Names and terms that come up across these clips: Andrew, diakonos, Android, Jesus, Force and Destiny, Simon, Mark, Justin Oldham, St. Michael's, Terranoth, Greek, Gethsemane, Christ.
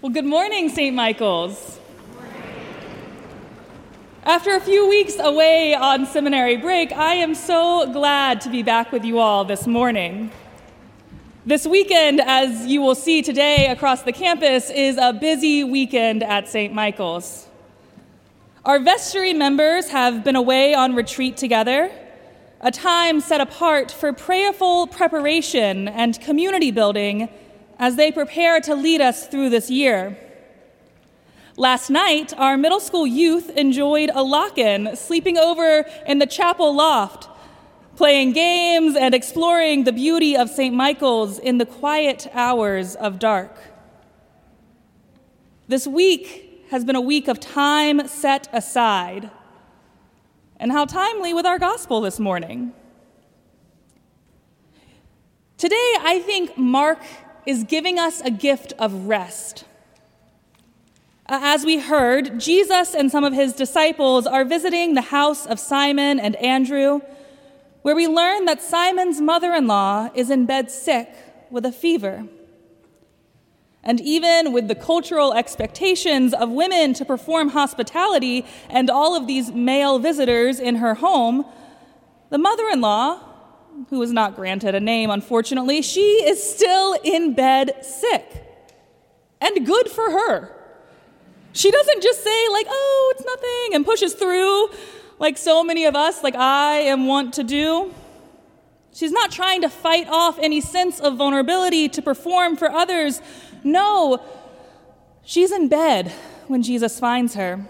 Well, good morning, St. Michael's. Good morning. After a few weeks away on seminary break, I am so glad to be back with you all this morning. This weekend, as you will see today across the campus, is a busy weekend at St. Michael's. Our vestry members have been away on retreat together, a time set apart for prayerful preparation and community building as they prepare to lead us through this year. Last night, our middle school youth enjoyed a lock-in, sleeping over in the chapel loft, playing games and exploring the beauty of St. Michael's in the quiet hours of dark. This week has been a week of time set aside. And how timely with our gospel this morning. Today, I think Mark is giving us a gift of rest. As we heard, Jesus and some of his disciples are visiting the house of Simon and Andrew, where we learn that Simon's mother-in-law is in bed sick with a fever. And even with the cultural expectations of women to perform hospitality and all of these male visitors in her home, the mother-in-law, who was not granted a name, unfortunately, she is still in bed sick. And good for her. She doesn't just say, like, oh, it's nothing, and pushes through like so many of us, like I am wont to do. She's not trying to fight off any sense of vulnerability to perform for others. No, she's in bed when Jesus finds her.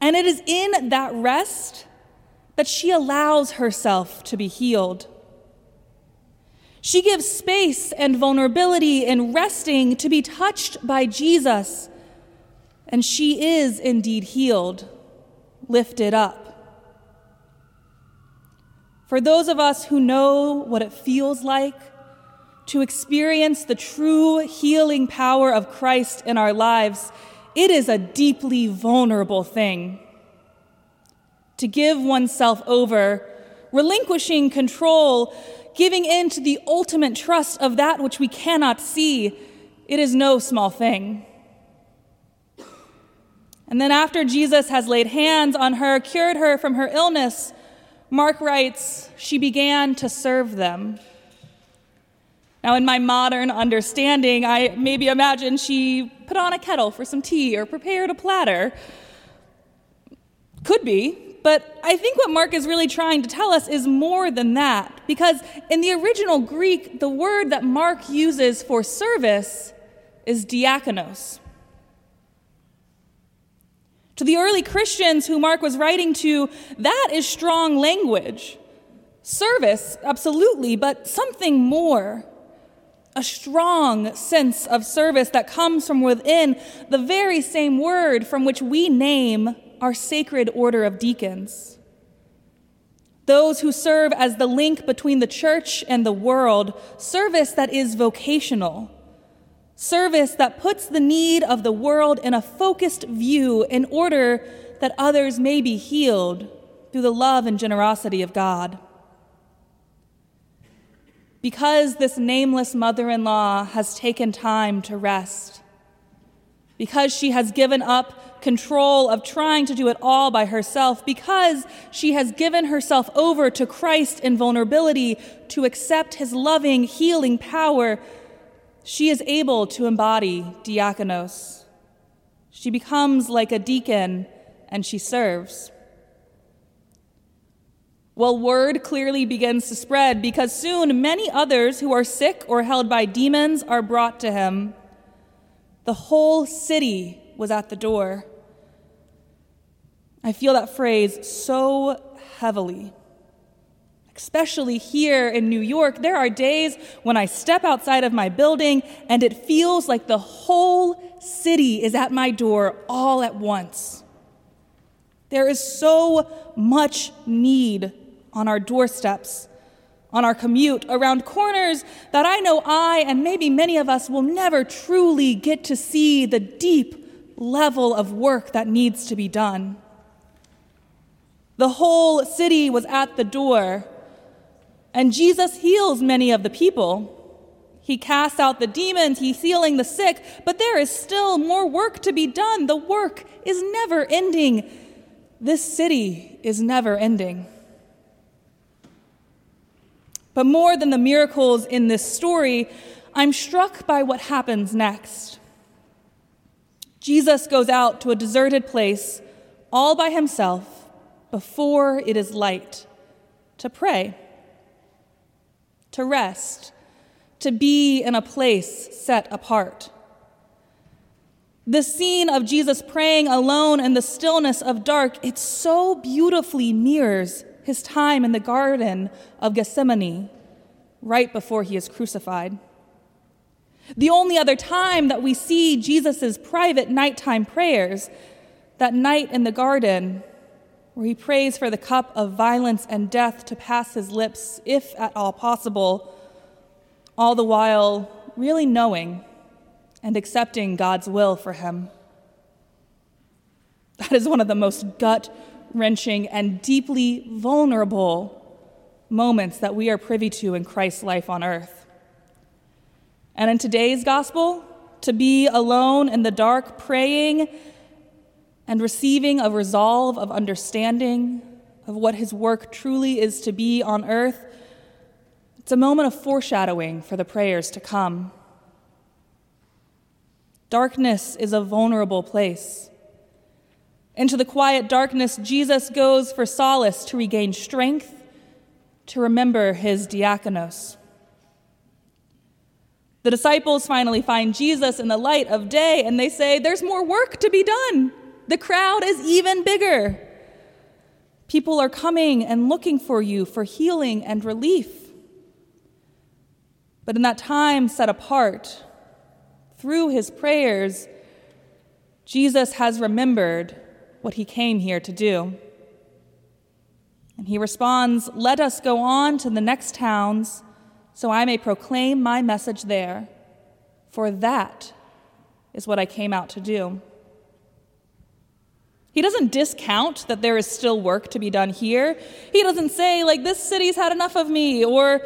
And it is in that rest that she allows herself to be healed. She gives space and vulnerability in resting to be touched by Jesus, and she is indeed healed, lifted up. For those of us who know what it feels like to experience the true healing power of Christ in our lives, it is a deeply vulnerable thing. To give oneself over, relinquishing control, giving in to the ultimate trust of that which we cannot see, it is no small thing. And then after Jesus has laid hands on her, cured her from her illness, Mark writes, she began to serve them. Now, in my modern understanding, I maybe imagine she put on a kettle for some tea or prepared a platter. Could be, but I think what Mark is really trying to tell us is more than that, because in the original Greek, the word that Mark uses for service is diakonos. To the early Christians who Mark was writing to, that is strong language. Service, absolutely, but something more. A strong sense of service that comes from within, the very same word from which we name our sacred order of deacons. Those who serve as the link between the church and the world, service that is vocational, service that puts the need of the world in a focused view in order that others may be healed through the love and generosity of God. Because this nameless mother-in-law has taken time to rest, because she has given up control of trying to do it all by herself, because she has given herself over to Christ in vulnerability to accept his loving, healing power, she is able to embody diakonos. She becomes like a deacon and she serves. Well, word clearly begins to spread because soon many others who are sick or held by demons are brought to him. The whole city was at the door. I feel that phrase so heavily. Especially here in New York, there are days when I step outside of my building and it feels like the whole city is at my door all at once. There is so much need on our doorsteps, on our commute, around corners that I know I and maybe many of us will never truly get to see the deep level of work that needs to be done. The whole city was at the door, and Jesus heals many of the people. He casts out the demons, he's healing the sick, but there is still more work to be done. The work is never ending. This city is never ending. But more than the miracles in this story, I'm struck by what happens next. Jesus goes out to a deserted place all by himself before it is light to pray, to rest, to be in a place set apart. The scene of Jesus praying alone in the stillness of dark, it so beautifully mirrors his time in the Garden of Gethsemane, right before he is crucified. The only other time that we see Jesus' private nighttime prayers, that night in the garden where he prays for the cup of violence and death to pass his lips, if at all possible, all the while really knowing and accepting God's will for him. That is one of the most gut-wrenching and deeply vulnerable moments that we are privy to in Christ's life on earth. And in today's gospel, to be alone in the dark praying and receiving a resolve of understanding of what his work truly is to be on earth, it's a moment of foreshadowing for the prayers to come. Darkness is a vulnerable place. Into the quiet darkness, Jesus goes for solace to regain strength, to remember his diakonos. The disciples finally find Jesus in the light of day, and they say, "There's more work to be done. The crowd is even bigger. People are coming and looking for you for healing and relief." But in that time set apart, through his prayers, Jesus has remembered what he came here to do. And he responds, "Let us go on to the next towns, so I may proclaim my message there, for that is what I came out to do." He doesn't discount that there is still work to be done here. He doesn't say, like, "This city's had enough of me," or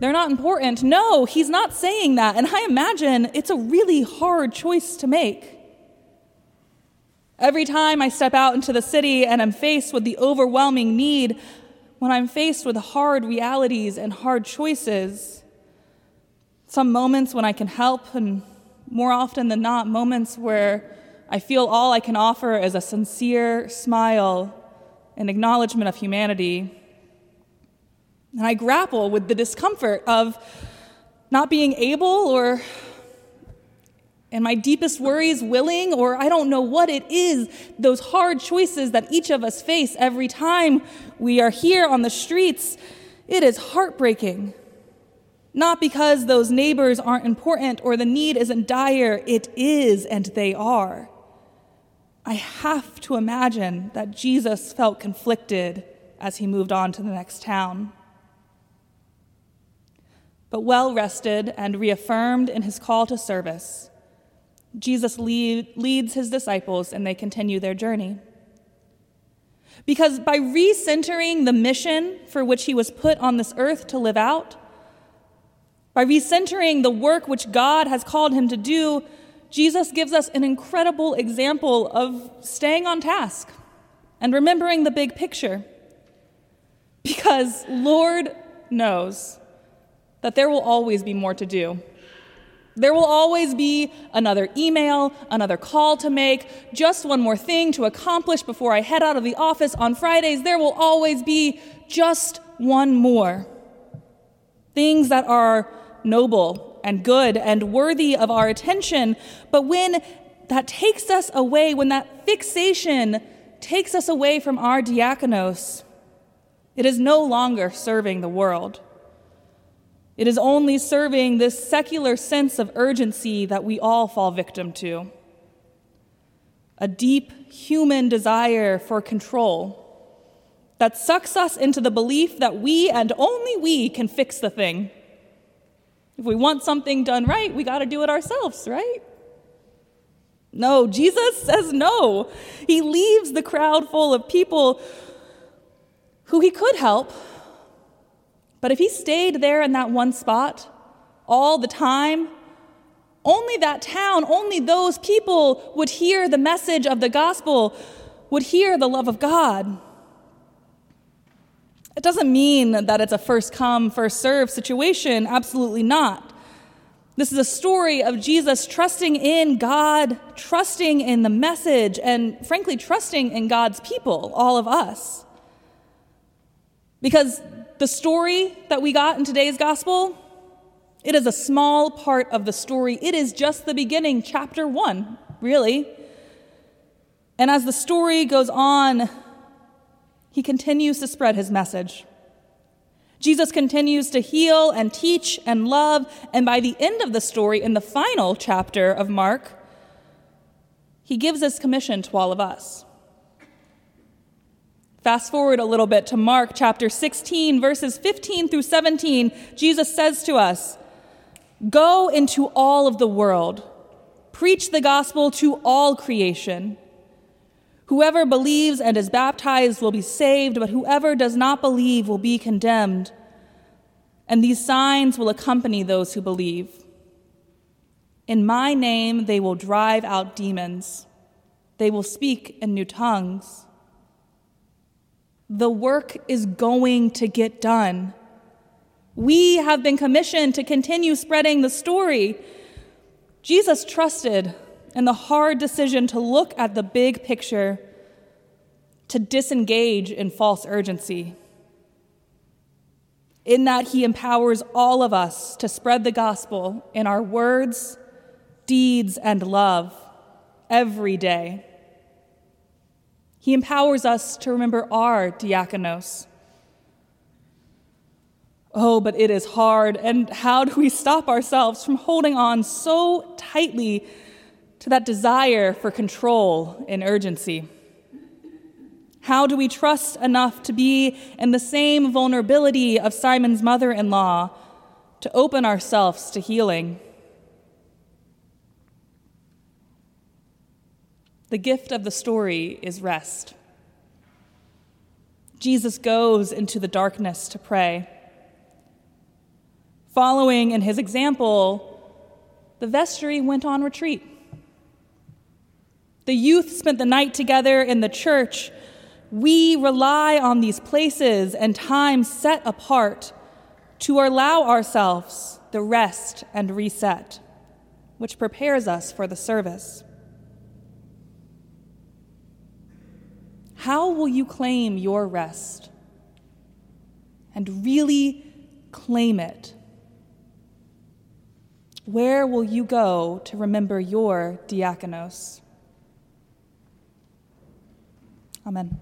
"They're not important." No, he's not saying that. And I imagine it's a really hard choice to make. Every time I step out into the city and I'm faced with the overwhelming need, when I'm faced with hard realities and hard choices, some moments when I can help, and more often than not, moments where I feel all I can offer is a sincere smile and acknowledgement of humanity. And I grapple with the discomfort of not being able, or in my deepest worries, willing, or I don't know what it is, those hard choices that each of us face every time we are here on the streets. It is heartbreaking. Not because those neighbors aren't important or the need isn't dire. It is, and they are. I have to imagine that Jesus felt conflicted as he moved on to the next town. But well-rested and reaffirmed in his call to service, Jesus leads his disciples, and they continue their journey. Because by recentering the mission for which he was put on this earth to live out, by recentering the work which God has called him to do, Jesus gives us an incredible example of staying on task and remembering the big picture. Because Lord knows that there will always be more to do. There will always be another email, another call to make, just one more thing to accomplish before I head out of the office on Fridays. There will always be just one more. Things that are noble and good and worthy of our attention, but when that takes us away, when that fixation takes us away from our diakonos, it is no longer serving the world. It is only serving this secular sense of urgency that we all fall victim to. A deep human desire for control that sucks us into the belief that we and only we can fix the thing. If we want something done right, we got to do it ourselves, right? No, Jesus says no. He leaves the crowd full of people who he could help. But if he stayed there in that one spot, all the time, only that town, only those people would hear the message of the gospel, would hear the love of God. It doesn't mean that it's a first-come, first-served situation. Absolutely not. This is a story of Jesus trusting in God, trusting in the message, and frankly, trusting in God's people, all of us. Because the story that we got in today's gospel, it is a small part of the story. It is just the beginning, chapter 1, really. And as the story goes on, he continues to spread his message. Jesus continues to heal and teach and love, and by the end of the story, in the final chapter of Mark, he gives his commission to all of us. Fast forward a little bit to Mark chapter 16, verses 15 through 17. Jesus says to us, "Go into all of the world, preach the gospel to all creation. Whoever believes and is baptized will be saved, but whoever does not believe will be condemned. And these signs will accompany those who believe. In my name, they will drive out demons. They will speak in new tongues." The work is going to get done. We have been commissioned to continue spreading the story. Jesus trusted and the hard decision to look at the big picture, to disengage in false urgency. In that, he empowers all of us to spread the gospel in our words, deeds, and love every day. He empowers us to remember our diakonos. Oh, but it is hard, and how do we stop ourselves from holding on so tightly to that desire for control and urgency? How do we trust enough to be in the same vulnerability of Simon's mother-in-law, to open ourselves to healing? The gift of the story is rest. Jesus goes into the darkness to pray. Following in his example, the vestry went on retreat. The youth spent the night together in the church. We rely on these places and times set apart to allow ourselves the rest and reset, which prepares us for the service. How will you claim your rest? And really claim it. Where will you go to remember your diakonos? Amen.